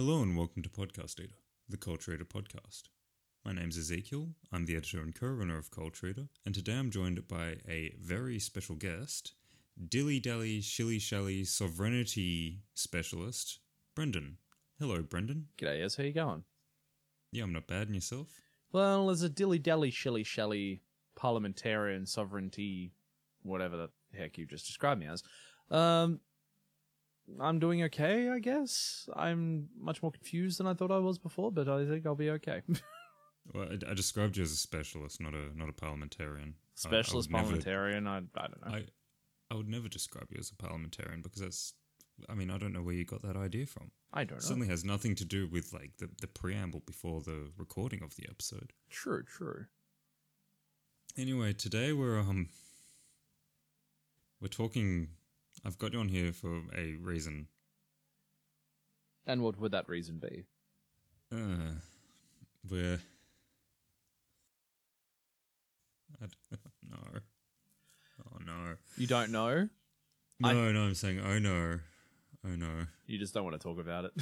Hello and welcome to Podcast Eater, the Culture Reader podcast. My name's Ezekiel, I'm the editor and co-runner of Culture Reader, and today I'm joined by a very special guest, dilly-dally, shilly-shally, sovereignty specialist, Brendan. Hello, Brendan. G'day, Ez. How you going? Yeah, I'm not bad. And yourself? Well, as a dilly-dally, shilly-shally, parliamentarian, sovereignty, whatever the heck you just described me as, I'm doing okay, I guess. I'm much more confused than I thought I was before, but I think I'll be okay. Well, I described you as a specialist, not a parliamentarian. Specialist parliamentarian? I don't know. I would never describe you as a parliamentarian because that's... I mean, I don't know where you got that idea from. I don't know. It certainly has nothing to do with like the preamble before the recording of the episode. True. Anyway, today we're talking... I've got you on here for a reason. And what would that reason be? I don't know. Oh, no. You don't know? No, I'm saying, oh, no. Oh, no. You just don't want to talk about it.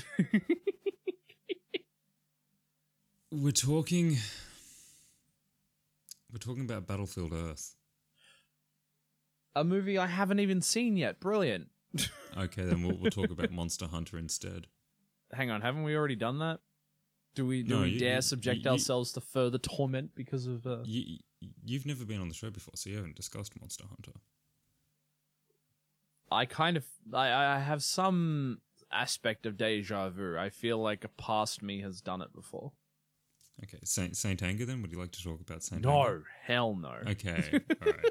We're talking about Battlefield Earth. A movie I haven't even seen yet. Brilliant. Okay, then we'll talk about Monster Hunter instead. Hang on, haven't we already done that? Do we dare subject ourselves to further torment because of... You've never been on the show before, so you haven't discussed Monster Hunter. I have some aspect of deja vu. I feel like a past me has done it before. Okay, Saint Anger then? Would you like to talk about Saint Anger? No, hell no. Okay, all right.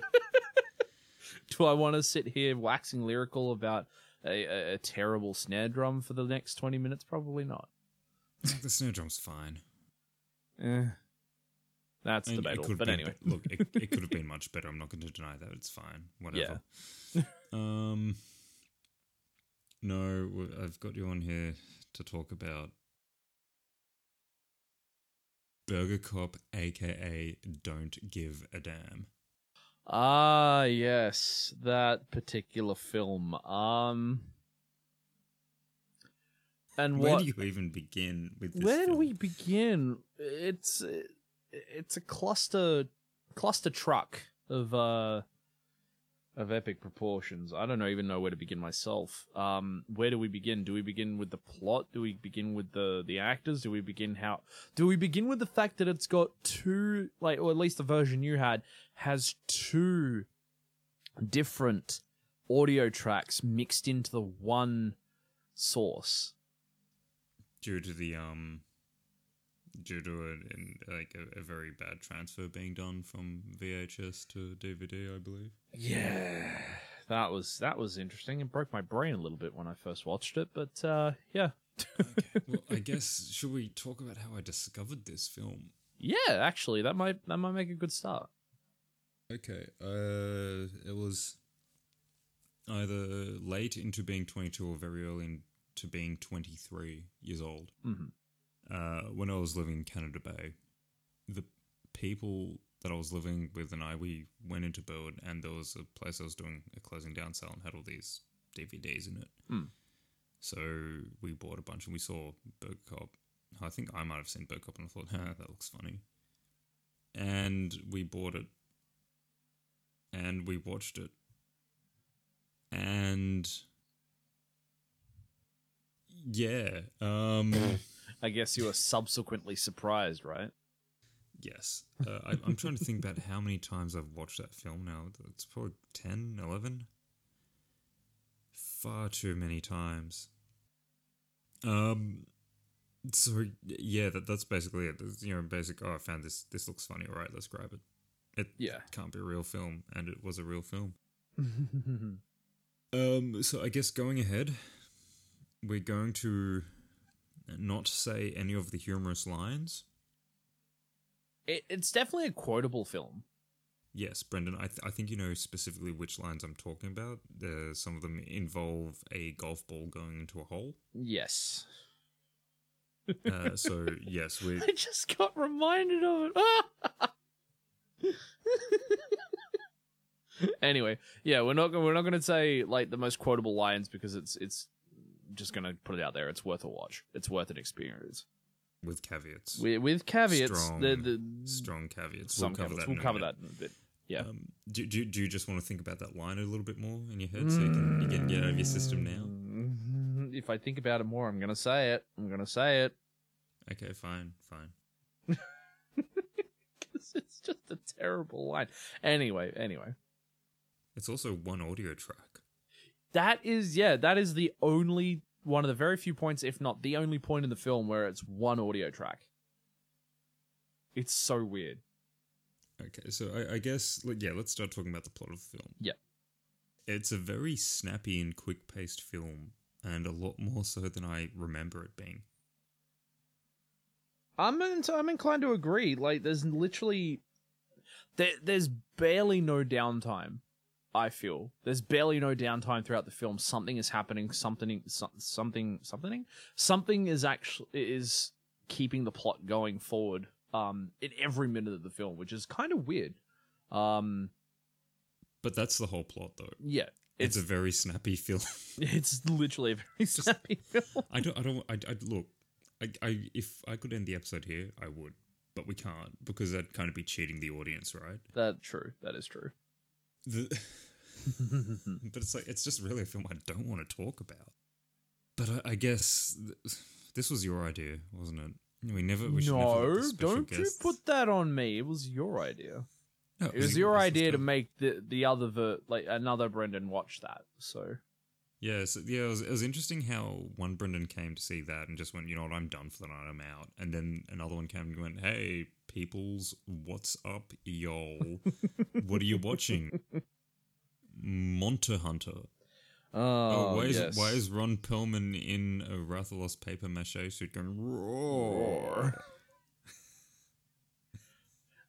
Do I want to sit here waxing lyrical about a terrible snare drum for the next 20 minutes? Probably not. The snare drum's fine. That's debatable, but anyway. Look, it could have been much better. I'm not going to deny that. It's fine. Whatever. Yeah. No, I've got you on here to talk about Burger Cop, a.k.a. Don't Give a Damn. Ah, yes, that particular film. And where do you even begin with this? Where do we begin? It's a cluster truck of epic proportions. I don't even know where to begin myself. Where do we begin? Do we begin with the plot? Do we begin with the actors? Do we begin with the fact that it's got two, like, or at least the version you had has two different audio tracks mixed into the one source due to the a very bad transfer being done from VHS to DVD, I believe. Yeah, that was interesting. It broke my brain a little bit when I first watched it, but yeah. Okay. Well, I guess should we talk about how I discovered this film? Yeah, actually, that might make a good start. Okay, it was either late into being 22 or very early into being 23 years old. Mm-hmm. When I was living in Canada Bay, the people that I was living with and we went into Burwood, and there was a place I was doing a closing down sale and had all these DVDs in it. Mm. So we bought a bunch and we saw Burger Cop. I think I might have seen Burger Cop and I thought, that looks funny. And we bought it and we watched it. And... yeah. I guess you were subsequently surprised, right? Yes. I'm trying to think about how many times I've watched that film now. It's probably 10, 11. Far too many times. So, yeah, that's basically it. You know, I found this looks funny. All right, let's grab it. It can't be a real film, and it was a real film. So I guess going ahead, we're going to... not say any of the humorous lines. It's definitely a quotable film. Yes, Brendan, I think you know specifically which lines I'm talking about. Some of them involve a golf ball going into a hole. Yes. So, yes, we... I just got reminded of it. Anyway, yeah, we're not going to say, like, the most quotable lines because it's just going to put it out there. It's worth a watch. It's worth an experience. With caveats. With caveats. Strong caveats. Some caveats. We'll cover that in a bit. Yeah. Do you just want to think about that line a little bit more in your head so you can get out of your system now? If I think about it more, I'm going to say it. Okay, fine. It's just a terrible line. Anyway. It's also one audio track. That is the only one of the very few points, if not the only point in the film where it's one audio track. It's so weird. Okay, so I guess, let's start talking about the plot of the film. Yeah. It's a very snappy and quick-paced film, and a lot more so than I remember it being. I'm inclined to agree. There's literally... There's barely no downtime, I feel. There's barely no downtime throughout the film. Something is happening. Something is actually... is keeping the plot going forward in every minute of the film, which is kind of weird. But that's the whole plot, though. Yeah. It's a very snappy film. It's literally a very snappy film. If I could end the episode here, I would, but we can't because that'd kind of be cheating the audience, right? That is true. But it's just really a film I don't want to talk about. But I guess this was your idea, wasn't it? You put that on me. It was your idea. No, it was your idea to make the other another Brendan watch that. So. Yeah, it was interesting how one Brendan came to see that and just went, you know what, I'm done for the night, I'm out. And then another one came and went, hey, peoples, what's up, yo? What are you watching? Monster Hunter. Why is Ron Perlman in a Rathalos paper mache suit going, roar?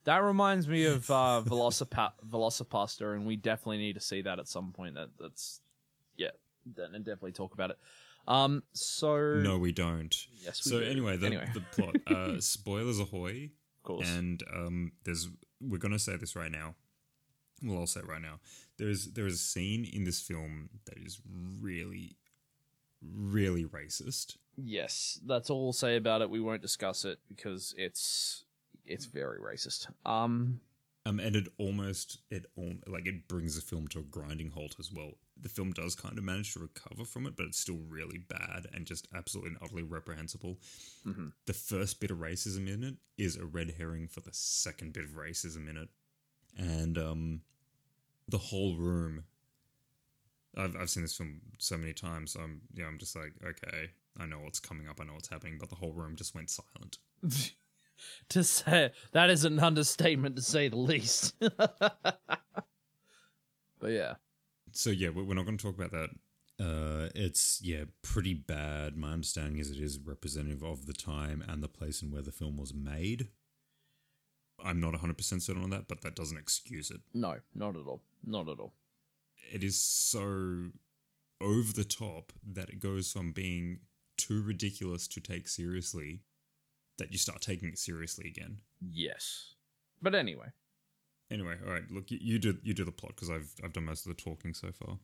That reminds me of Velocipaster, and we definitely need to see that at some point. That's... Yeah, and definitely talk about it. No, we don't. Yes, we do. Anyway, the plot. Spoilers ahoy. Of course. And we're going to say this right now. Well, I'll say it right now. There is a scene in this film that is really, really racist. Yes, that's all we'll say about it. We won't discuss it because it's very racist. And it brings the film to a grinding halt as well. The film does kind of manage to recover from it, but it's still really bad and just absolutely and utterly reprehensible. Mm-hmm. The first bit of racism in it is a red herring for the second bit of racism in it. And the whole room... I've seen this film so many times, so I'm just like, okay, I know what's coming up, I know what's happening, but the whole room just went silent. To say that is an understatement, to say the least. But yeah. So yeah, we're not going to talk about that. It's pretty bad. My understanding is it is representative of the time and the place and where the film was made. I'm not 100% certain on that, but that doesn't excuse it. No, not at all. Not at all. It is so over the top that it goes from being too ridiculous to take seriously that you start taking it seriously again. Yes. But anyway. Anyway, all right. Look, you do the plot because I've done most of the talking so far.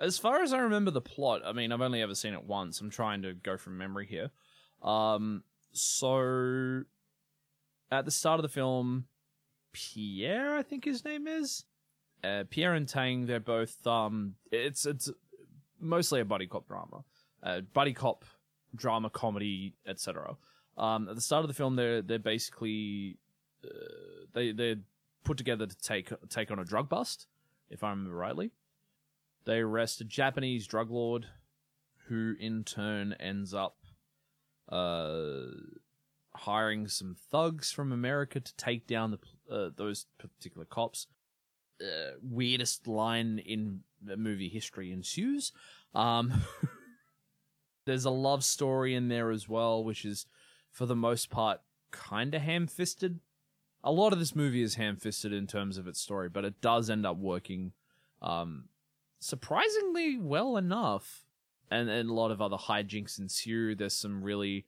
As far as I remember the plot, I mean, I've only ever seen it once. I'm trying to go from memory here. So at the start of the film, Pierre, I think his name is, Pierre and Tang. They're both it's mostly a buddy cop drama, comedy, etc. At the start of the film, they're basically they're put together to take on a drug bust, if I remember rightly. They arrest a Japanese drug lord, who in turn ends up hiring some thugs from America to take down those particular cops. Weirdest line in movie history ensues. There's a love story in there as well, which is, for the most part, kind of ham-fisted. A lot of this movie is ham-fisted in terms of its story, but it does end up working surprisingly well enough. And a lot of other hijinks ensue. There's some really,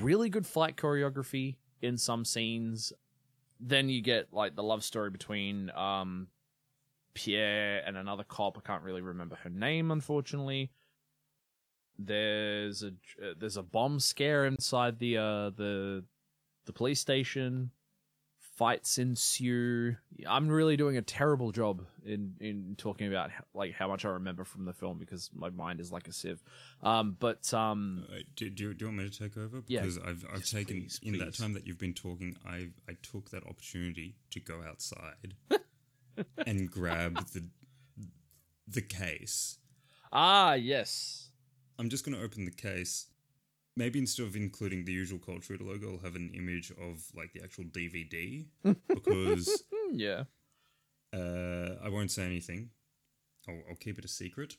really good fight choreography in some scenes. Then you get the love story between Pierre and another cop. I can't really remember her name, unfortunately. There's a bomb scare inside the police station. Fights ensue. I'm really doing a terrible job in talking about how much I remember from the film because my mind is like a sieve. Do you want me to take over? Because yeah. I've yes, taken please, in please. That time that you've been talking, I took that opportunity to go outside and grab the case. Ah, yes. I'm just going to open the case. Maybe instead of including the usual Culture Reader logo, I'll have an image of the actual DVD because yeah, I won't say anything. I'll keep it a secret,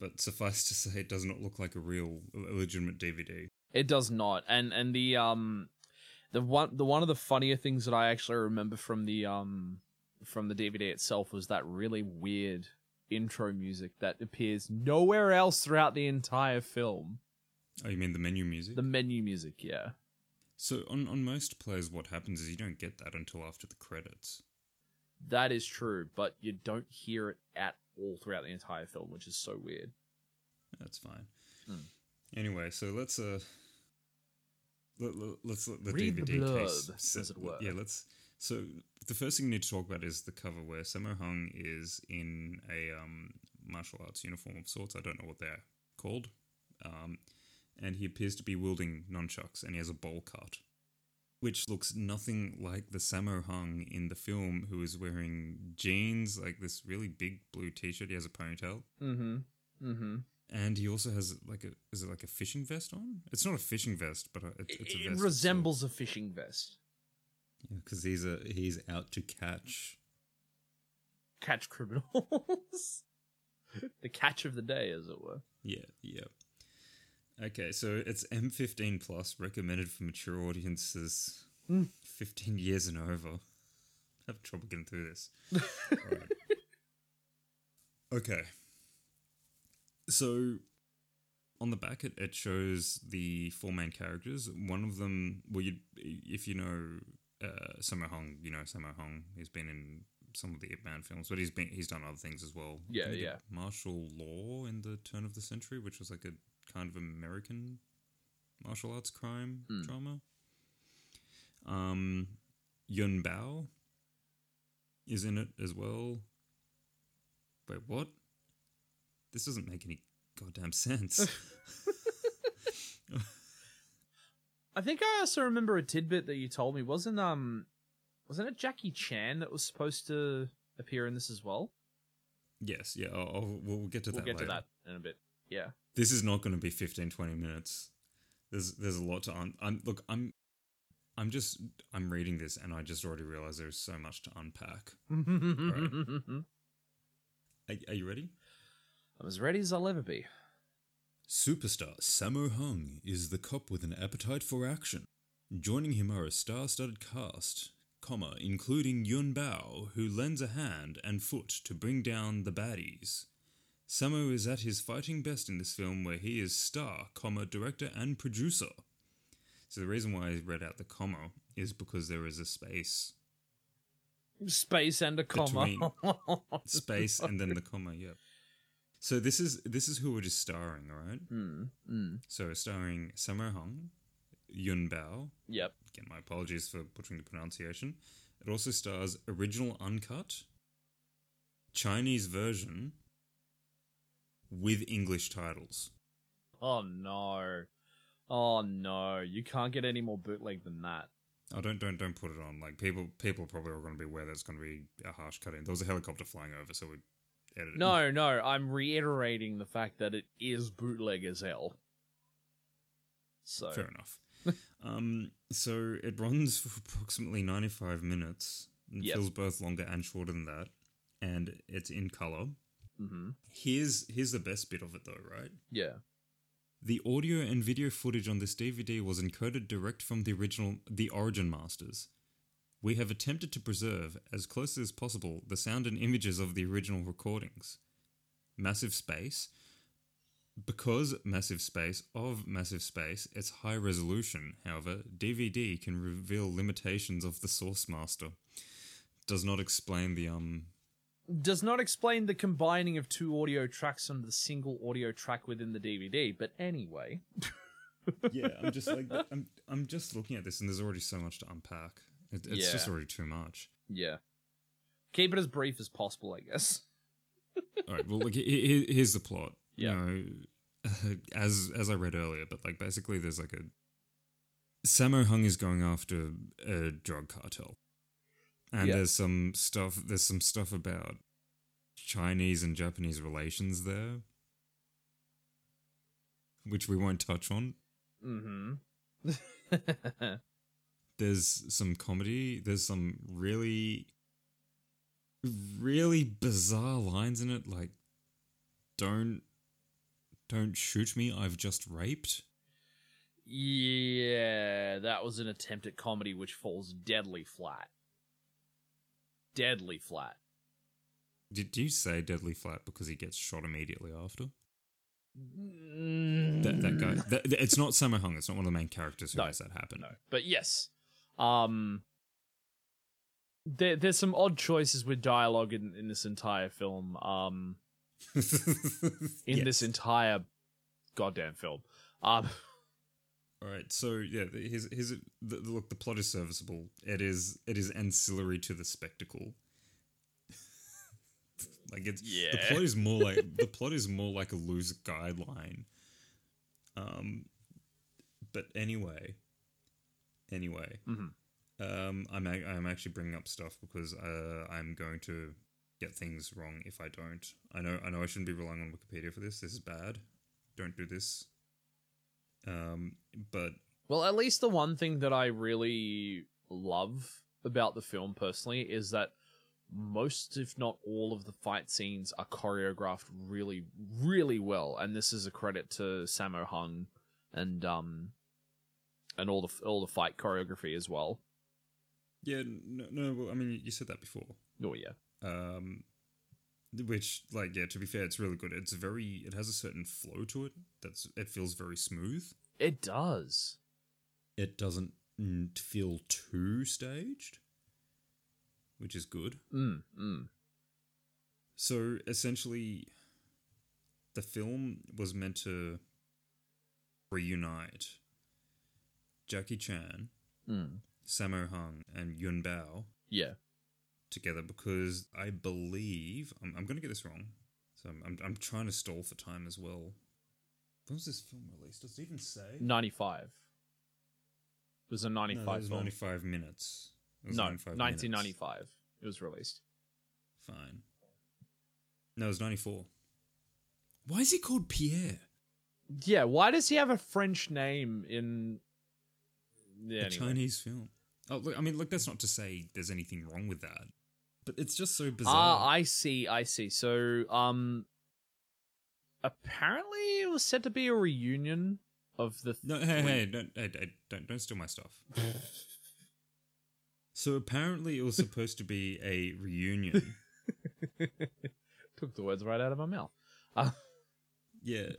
but suffice to say, it does not look like a legitimate DVD. It does not, and the one of the funnier things that I actually remember from the DVD itself was that really weird intro music that appears nowhere else throughout the entire film. Oh, you mean the menu music? The menu music, yeah. So on most plays, what happens is you don't get that until after the credits. That is true, but you don't hear it at all throughout the entire film, which is so weird. That's fine. Mm. Anyway, so let's let the read DVD the blurb, case set, as it were. Yeah, let's. So the first thing we need to talk about is the cover where Sammo Hung is in a martial arts uniform of sorts. I don't know what they're called. And he appears to be wielding nunchucks, and he has a bowl cut, which looks nothing like the Sammo Hung in the film, who is wearing jeans, like this really big blue t-shirt. He has a ponytail. Mm-hmm. Mm-hmm. And he also has is it a fishing vest on? It's not a fishing vest, but it's a vest. It resembles a fishing vest. Yeah, because he's out to catch criminals. The catch of the day, as it were. Yeah. Yeah. Okay, so it's M15 plus, recommended for mature audiences 15 years and over. I have trouble getting through this. All right. Okay. So on the back, it shows the four main characters. One of them, well, if you know Sammo Hung, you know Sammo Hung. He's been in some of the Ip Man films, but he's done other things as well. Yeah, yeah. Martial Law in the turn of the century, which was a kind of American martial arts crime drama. Yuen Biao is in it as well. Wait, what? This doesn't make any goddamn sense. I think I also remember a tidbit that you told me. Wasn't it Jackie Chan that was supposed to appear in this as well? Yes, yeah. We'll get to that. We'll get to that in a bit. Yeah. This is not going to be 15, 20 minutes. There's a lot to look, I'm reading this and I just already realize there's so much to unpack. Right. Are you ready? I'm as ready as I'll ever be. Superstar Sammo Hung is the cop with an appetite for action. Joining him are a star-studded cast, including Yuen Biao, who lends a hand and foot to bring down the baddies. Sammo is at his fighting best in this film where he is star, director and producer. So the reason why I read out the comma is because there is a space. Space and a comma. Space and then the comma, yeah. So this is who it is starring, right? Mm, mm. So starring Sammo Hung, Yuen Biao. Yep. Again, my apologies for butchering the pronunciation. It also stars original uncut, Chinese version, with English titles. Oh, no. Oh, no. You can't get any more bootleg than that. Oh, don't put it on. People probably are going to be aware that's going to be a harsh cut-in. There was a helicopter flying over, so we edited it. No, I'm reiterating the fact that it is bootleg as hell. So. Fair enough. So it runs for approximately 95 minutes. It feels both longer and shorter than that. And it's in colour. Mm-hmm. Here's the best bit of it though, right? Yeah. The audio and video footage on this DVD was encoded direct from the Origin Masters. We have attempted to preserve, as closely as possible, the sound and images of the original recordings. Massive space. Because massive space, it's high resolution. However, DVD can reveal limitations of the source master. Does not explain the does not explain the combining of two audio tracks under the single audio track within the DVD, but anyway. Yeah, I'm just like, I'm just looking at this and there's already so much to unpack. It's just already too much. Yeah. Keep it as brief as possible, I guess. All right, well, like, here's the plot. Yeah. You know, as I read earlier, but like basically there's like a... Sammo Hung is going after a drug cartel. And there's some stuff about Chinese and Japanese relations there, which we won't touch on. Mm-hmm. There's some comedy. There's some really, really bizarre lines in it, like, don't shoot me, I've just raped. Yeah, that was an attempt at comedy which falls deadly flat. Deadly flat. Did you say deadly flat because he gets shot immediately after? That guy. It's not Sammo Hung. It's not one of the main characters who makes that happen. No, but yes. There's some odd choices with dialogue in this entire film. This entire goddamn film. All right, so yeah, the plot is serviceable. It is ancillary to the spectacle. Like the plot is more like a loose guideline. But anyway, mm-hmm. I'm actually bringing up stuff because I'm going to get things wrong if I don't. I know I shouldn't be relying on Wikipedia for this. This is bad. Don't do this. But well, at least the one thing that I really love about the film personally is that most, if not all, of the fight scenes are choreographed really, really well, and this is a credit to Sammo Hung and all the fight choreography as well. Yeah, no. Well, I mean, you said that before. Oh yeah. Which, like, yeah, to be fair, it's really good. It has a certain flow to it. It feels very smooth. It does. It doesn't feel too staged, which is good. So, essentially, the film was meant to reunite Jackie Chan, Sammo Hung, and Yuen Biao. Yeah. Together, because I believe I'm going to get this wrong, so I'm trying to stall for time as well. When was this film released? Does it even say? 95. It was a 95. No, it was 95 minutes. It was 1995. Minutes. It was released. Fine. No, it was 94. Why is he called Pierre? Yeah. Why does he have a French name in a Chinese film? Oh, look, I mean, look, that's not to say there's anything wrong with that, but it's just so bizarre. Ah, I see. So, apparently it was said to be a reunion of the... don't steal my stuff. So apparently it was supposed to be a reunion. Took the words right out of my mouth. Yeah.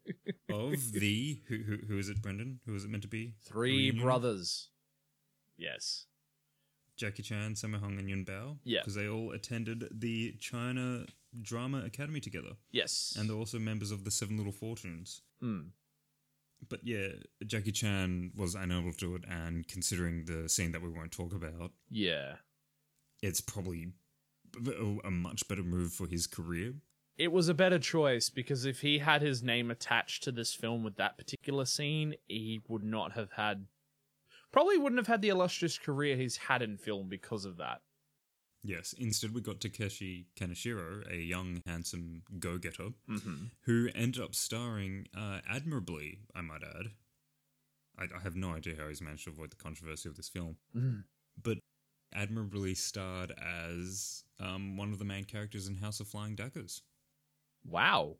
Of the... Who is it, Brendan? Who is it meant to be? Three brothers. Yes. Jackie Chan, Sammo Hung, and Yuen Biao. Yeah. Because they all attended the China Drama Academy together. Yes. And they're also members of the Seven Little Fortunes. Mm. But yeah, Jackie Chan was unable to do it, and considering the scene that we won't talk about... Yeah. It's probably a much better move for his career. It was a better choice, because if he had his name attached to this film with that particular scene, he would not have had... Probably wouldn't have had the illustrious career he's had in film because of that. Yes, instead we got Takeshi Kaneshiro, a young, handsome go-getter, who ended up starring admirably, I might add. I have no idea how he's managed to avoid the controversy of this film, but admirably starred as one of the main characters in House of Flying Daggers. Wow.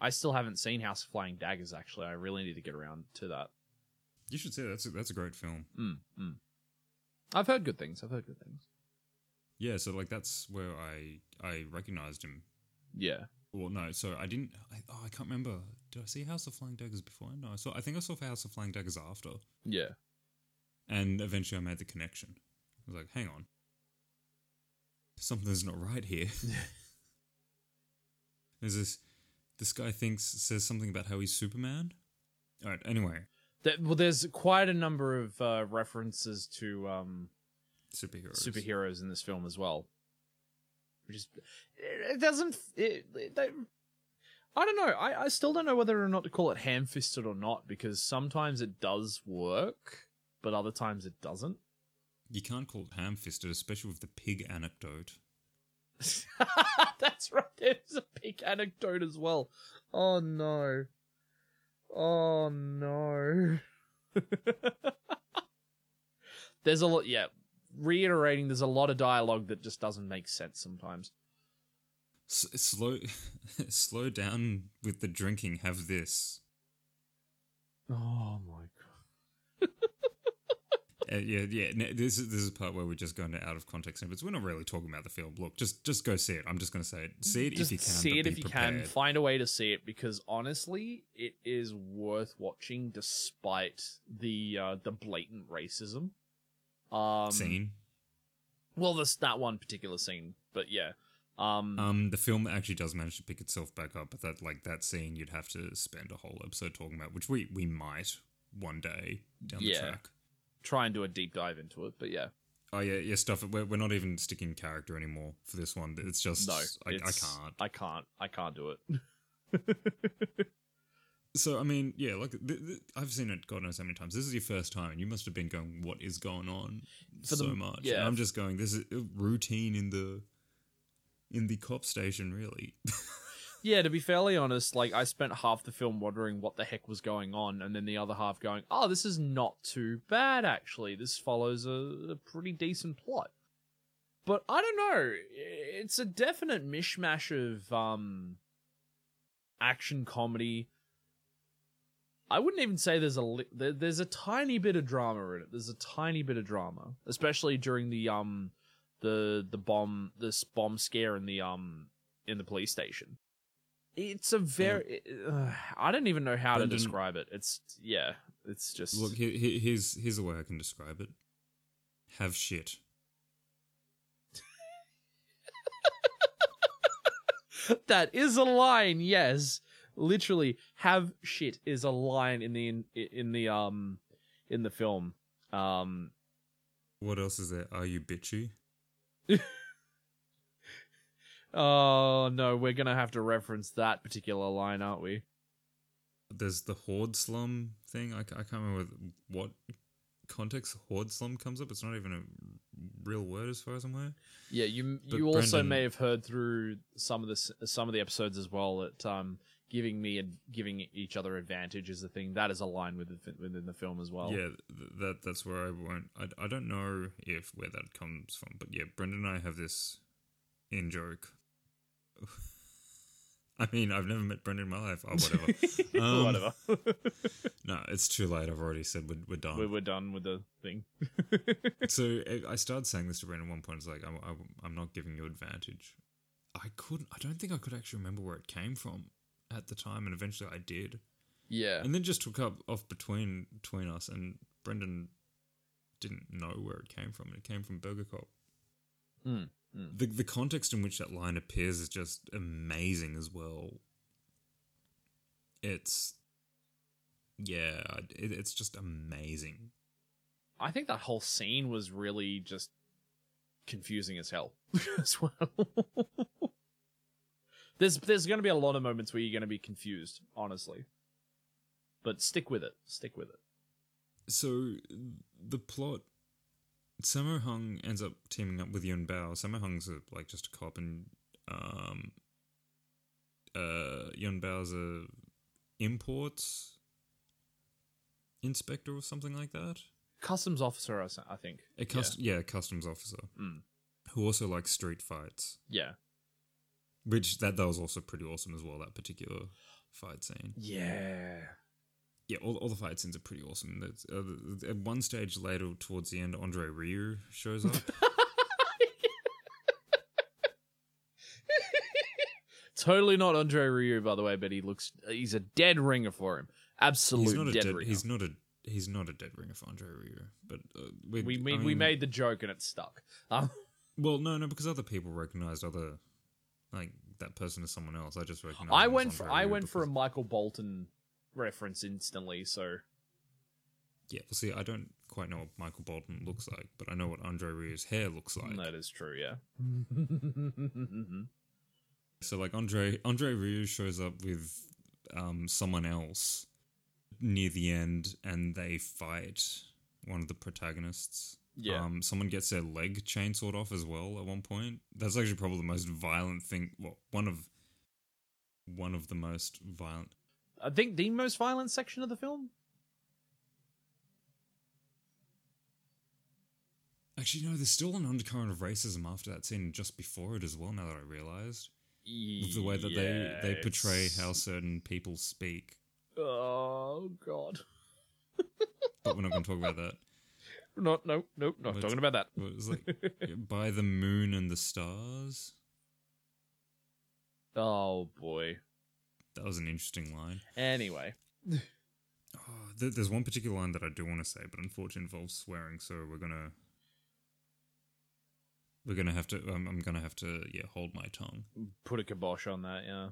I still haven't seen House of Flying Daggers, actually. I really need to get around to that. You should say that's a great film. I've heard good things. Yeah, so like that's where I recognised him. Yeah. Well, no, so I didn't... I can't remember. Did I see House of Flying Daggers before? No, I think I saw House of Flying Daggers after. Yeah. And eventually I made the connection. I was like, hang on. something's not right here. There's this guy says something about how he's Superman. All right, anyway. There's quite a number of references to superheroes in this film as well. Which is, I don't know. I still don't know whether or not to call it ham-fisted or not, because sometimes it does work, but other times it doesn't. You can't call it ham-fisted, especially with the pig anecdote. That's right. There's a pig anecdote as well. Oh, no. Oh, no. There's a lot, yeah. Reiterating, there's a lot of dialogue that just doesn't make sense sometimes. Slow down with the drinking, have this. Oh, my God. This is a part where we're just going to out of context snippets. We're not really talking about the film. Look, just go see it. I'm just going to say it. See it just if you can. See it if you can. Find a way to see it, because honestly, it is worth watching despite the blatant racism. Scene. Well, there's that one particular scene, but yeah. The film actually does manage to pick itself back up, but that scene you'd have to spend a whole episode talking about, which we might one day down the track. Try and do a deep dive into it, but yeah. Oh, yeah, stuff. We're not even sticking character anymore for this one. It's just, no, I can't do it. So, I mean, yeah, like, I've seen it God knows how many times. This is your first time, and you must have been going, what is going on so much? Yeah. And I'm just going, this is routine in the cop station, really. Yeah, to be fairly honest, like, I spent half the film wondering what the heck was going on, and then the other half going, oh, this is not too bad, actually. This follows a pretty decent plot. But I don't know. It's a definite mishmash of action comedy. I wouldn't even say there's a tiny bit of drama in it. There's a tiny bit of drama, especially during the bomb scare in the police station. It's a very I don't even know how to describe it. It's just look. Here's a way I can describe it. Have shit. That is a line. Yes. Literally, have shit is a line in the film. What else is there? Are you bitchy? Oh no, we're gonna have to reference that particular line, aren't we? There's the horde slum thing. I can't remember what context horde slum comes up. It's not even a real word as far as I'm aware. Yeah, you also may have heard through some of the episodes as well that giving each other advantage is a thing. That is a line within the film as well. Yeah, that's where I won't. I don't know where that comes from, but yeah, Brendan and I have this in joke. I mean, I've never met Brendan in my life. Oh, whatever. Whatever. No, it's too late. I've already said we're done. We're done with the thing. So I started saying this to Brendan at one point. It's like, I'm not giving you advantage. I don't think I could actually remember where it came from at the time, and eventually I did. Yeah. And then just took up off between us, and Brendan didn't know where it came from. It came from Burger Cop. The context in which that line appears is just amazing as well. It's just amazing. I think that whole scene was really just confusing as hell as well. There's going to be a lot of moments where you're going to be confused, honestly. But stick with it. Stick with it. So, the plot. Sammo Hung ends up teaming up with Yuen Biao. Sammo Hung's just a cop, and Yuen Bao's a imports inspector or something like that. Customs officer, I think. Customs officer. Mm. Who also likes street fights. Yeah. Which, that was also pretty awesome as well, that particular fight scene. Yeah. Yeah, all the fight scenes are pretty awesome. At one stage later, towards the end, André Rieu shows up. Totally not André Rieu, by the way, but he's a dead ringer for him. Absolute dead ringer. He's not a dead ringer for André Rieu, but we made the joke and it stuck. Well, no, because other people recognise other, like, that person as someone else. I just recognise. I went for a Michael Bolton reference instantly. So yeah, well, see, I don't quite know what Michael Bolton looks like, but I know what André Rieu's hair looks like. That is true, yeah. So, like, André Rieu shows up with someone else near the end, and they fight one of the protagonists. Yeah. Someone gets their leg chainsawed off as well at one point. That's actually probably the most violent thing. Well, one of the most violent. I think the most violent section of the film. Actually, no, there's still an undercurrent of racism after that scene, just before it as well, now that I realised. With the way that they portray how certain people speak. Oh, God. But we're not going to talk about that. Not talking about that. It was like, by the moon and the stars. Oh, boy. That was an interesting line. Anyway. Oh, there's one particular line that I do want to say, but unfortunately involves swearing, so we're gonna have to. I'm gonna have to. Yeah, hold my tongue. Put a kibosh on that. Yeah.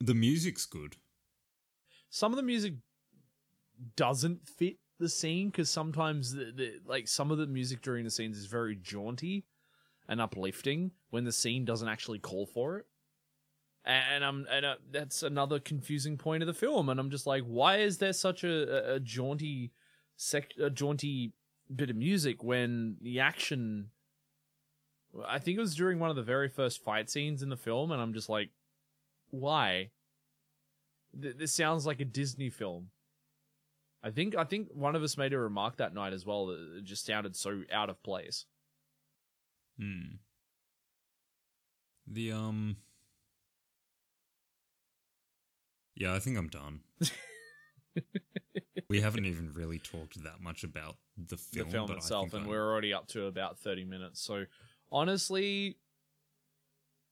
The music's good. Some of the music doesn't fit the scene because sometimes the some of the music during the scenes is very jaunty and uplifting when the scene doesn't actually call for it. And that's another confusing point of the film. And I'm just like, why is there such a jaunty bit of music when the action? I think it was during one of the very first fight scenes in the film, and I'm just like, why? This sounds like a Disney film. I think one of us made a remark that night as well that it just sounded so out of place. Yeah, I think I'm done. We haven't even really talked that much about the film itself, and we're already up to about 30 minutes, so... Honestly,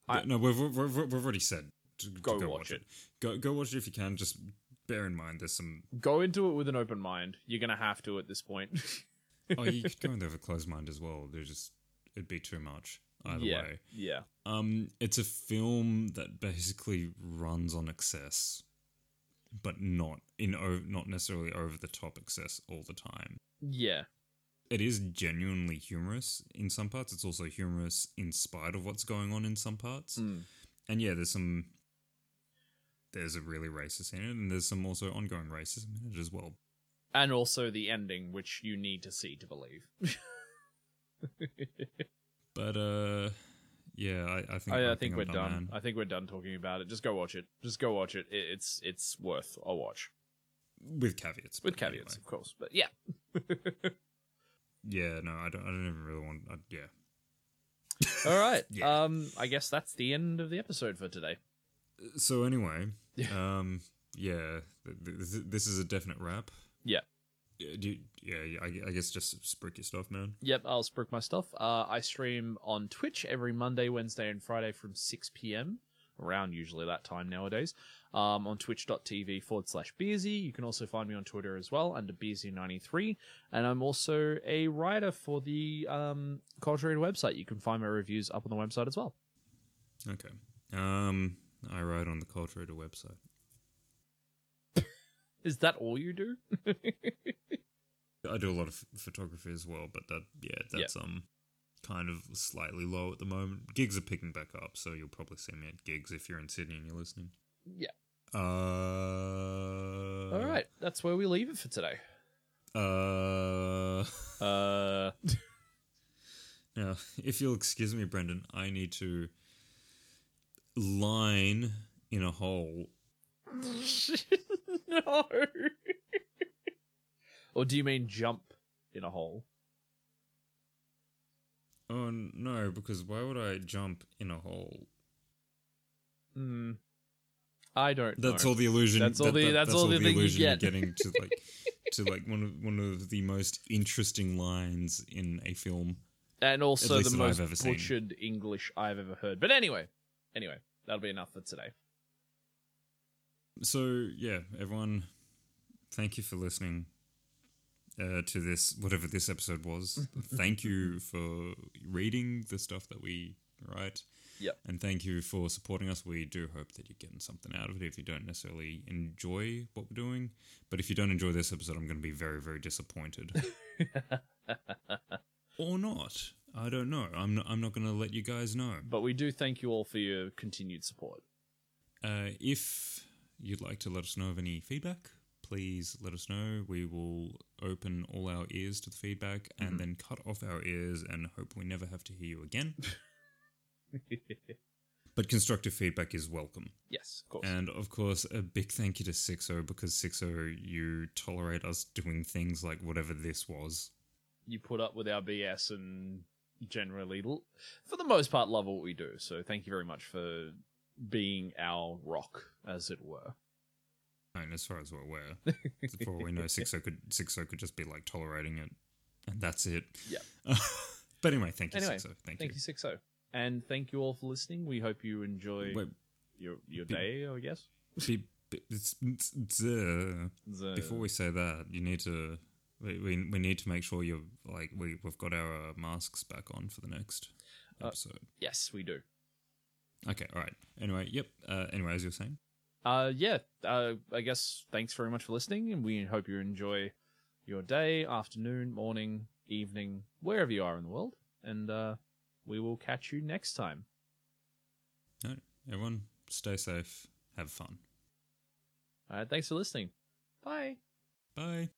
we've already said to go watch it. Go watch it if you can. Just bear in mind there's some... Go into it with an open mind. You're going to have to at this point. Oh, you could go in there with a closed mind as well. It'd be too much either way. Yeah. It's a film that basically runs on excess, but not necessarily over-the-top excess all the time. Yeah. It is genuinely humorous in some parts. It's also humorous in spite of what's going on in some parts. And yeah, there's a really racist in it, and there's some also ongoing racism in it as well. And also the ending, which you need to see to believe. But yeah, I think we're done. Man. I think we're done talking about it. Just go watch it. It's worth a watch. With caveats. Of course. But yeah. Yeah, no, I don't even really want... yeah. All right. Yeah. I guess that's the end of the episode for today. So anyway, yeah, this is a definite wrap. Yeah. I guess just sprick your stuff, man. Yep, I'll sprick my stuff. I stream on Twitch every Monday, Wednesday, and Friday from 6 p.m, around usually that time nowadays, on twitch.tv/Beersy. You can also find me on Twitter as well under Beersy93, and I'm also a writer for the Culture Reader website. You can find my reviews up on the website as well. Okay. I write on the Culture Reader website. Is that all you do? I do a lot of photography as well, but that's kind of slightly low at the moment. Gigs are picking back up, so you'll probably see me at gigs if you're in Sydney and you're listening. Yeah. All right, that's where we leave it for today. Now, if you'll excuse me, Brendan, I need to line in a hole. No. Or do you mean jump in a hole? Oh, no, because why would I jump in a hole? I don't know. That's all the illusion. That's all the illusion you get. Getting to like one of the most interesting lines in a film, and also the most butchered English I've ever heard. But anyway, that'll be enough for today. So yeah, everyone, thank you for listening. to this, whatever this episode was. Thank you for reading the stuff that we write. Yep. And thank you for supporting us. We do hope that you're getting something out of it if you don't necessarily enjoy what we're doing. But if you don't enjoy this episode, I'm going to be very, very disappointed. Or not. I don't know. I'm not going to let you guys know. But we do thank you all for your continued support. If you'd like to let us know of any feedback, please let us know. We will open all our ears to the feedback and then cut off our ears and hope we never have to hear you again. But constructive feedback is welcome. Yes, of course. And of course, a big thank you to Sixo, because Sixo, you tolerate us doing things like whatever this was. You put up with our BS and generally, for the most part, love what we do. So thank you very much for being our rock, as it were. And as far as we're aware, before we know, Sixo could just be like tolerating it, and that's it. Yeah. But anyway, thank you, Sixo. Thank you, Sixo. And thank you all for listening. We hope you enjoy your day, I guess. Before we say that, you need to we need to make sure you're like we've got our masks back on for the next episode. Yes, we do. Okay, all right. Anyway, yep. Anyway, as you were saying. I guess thanks very much for listening, and we hope you enjoy your day, afternoon, morning, evening, wherever you are in the world, and we will catch you next time. All right, everyone, stay safe. Have fun. All right, thanks for listening. Bye. Bye.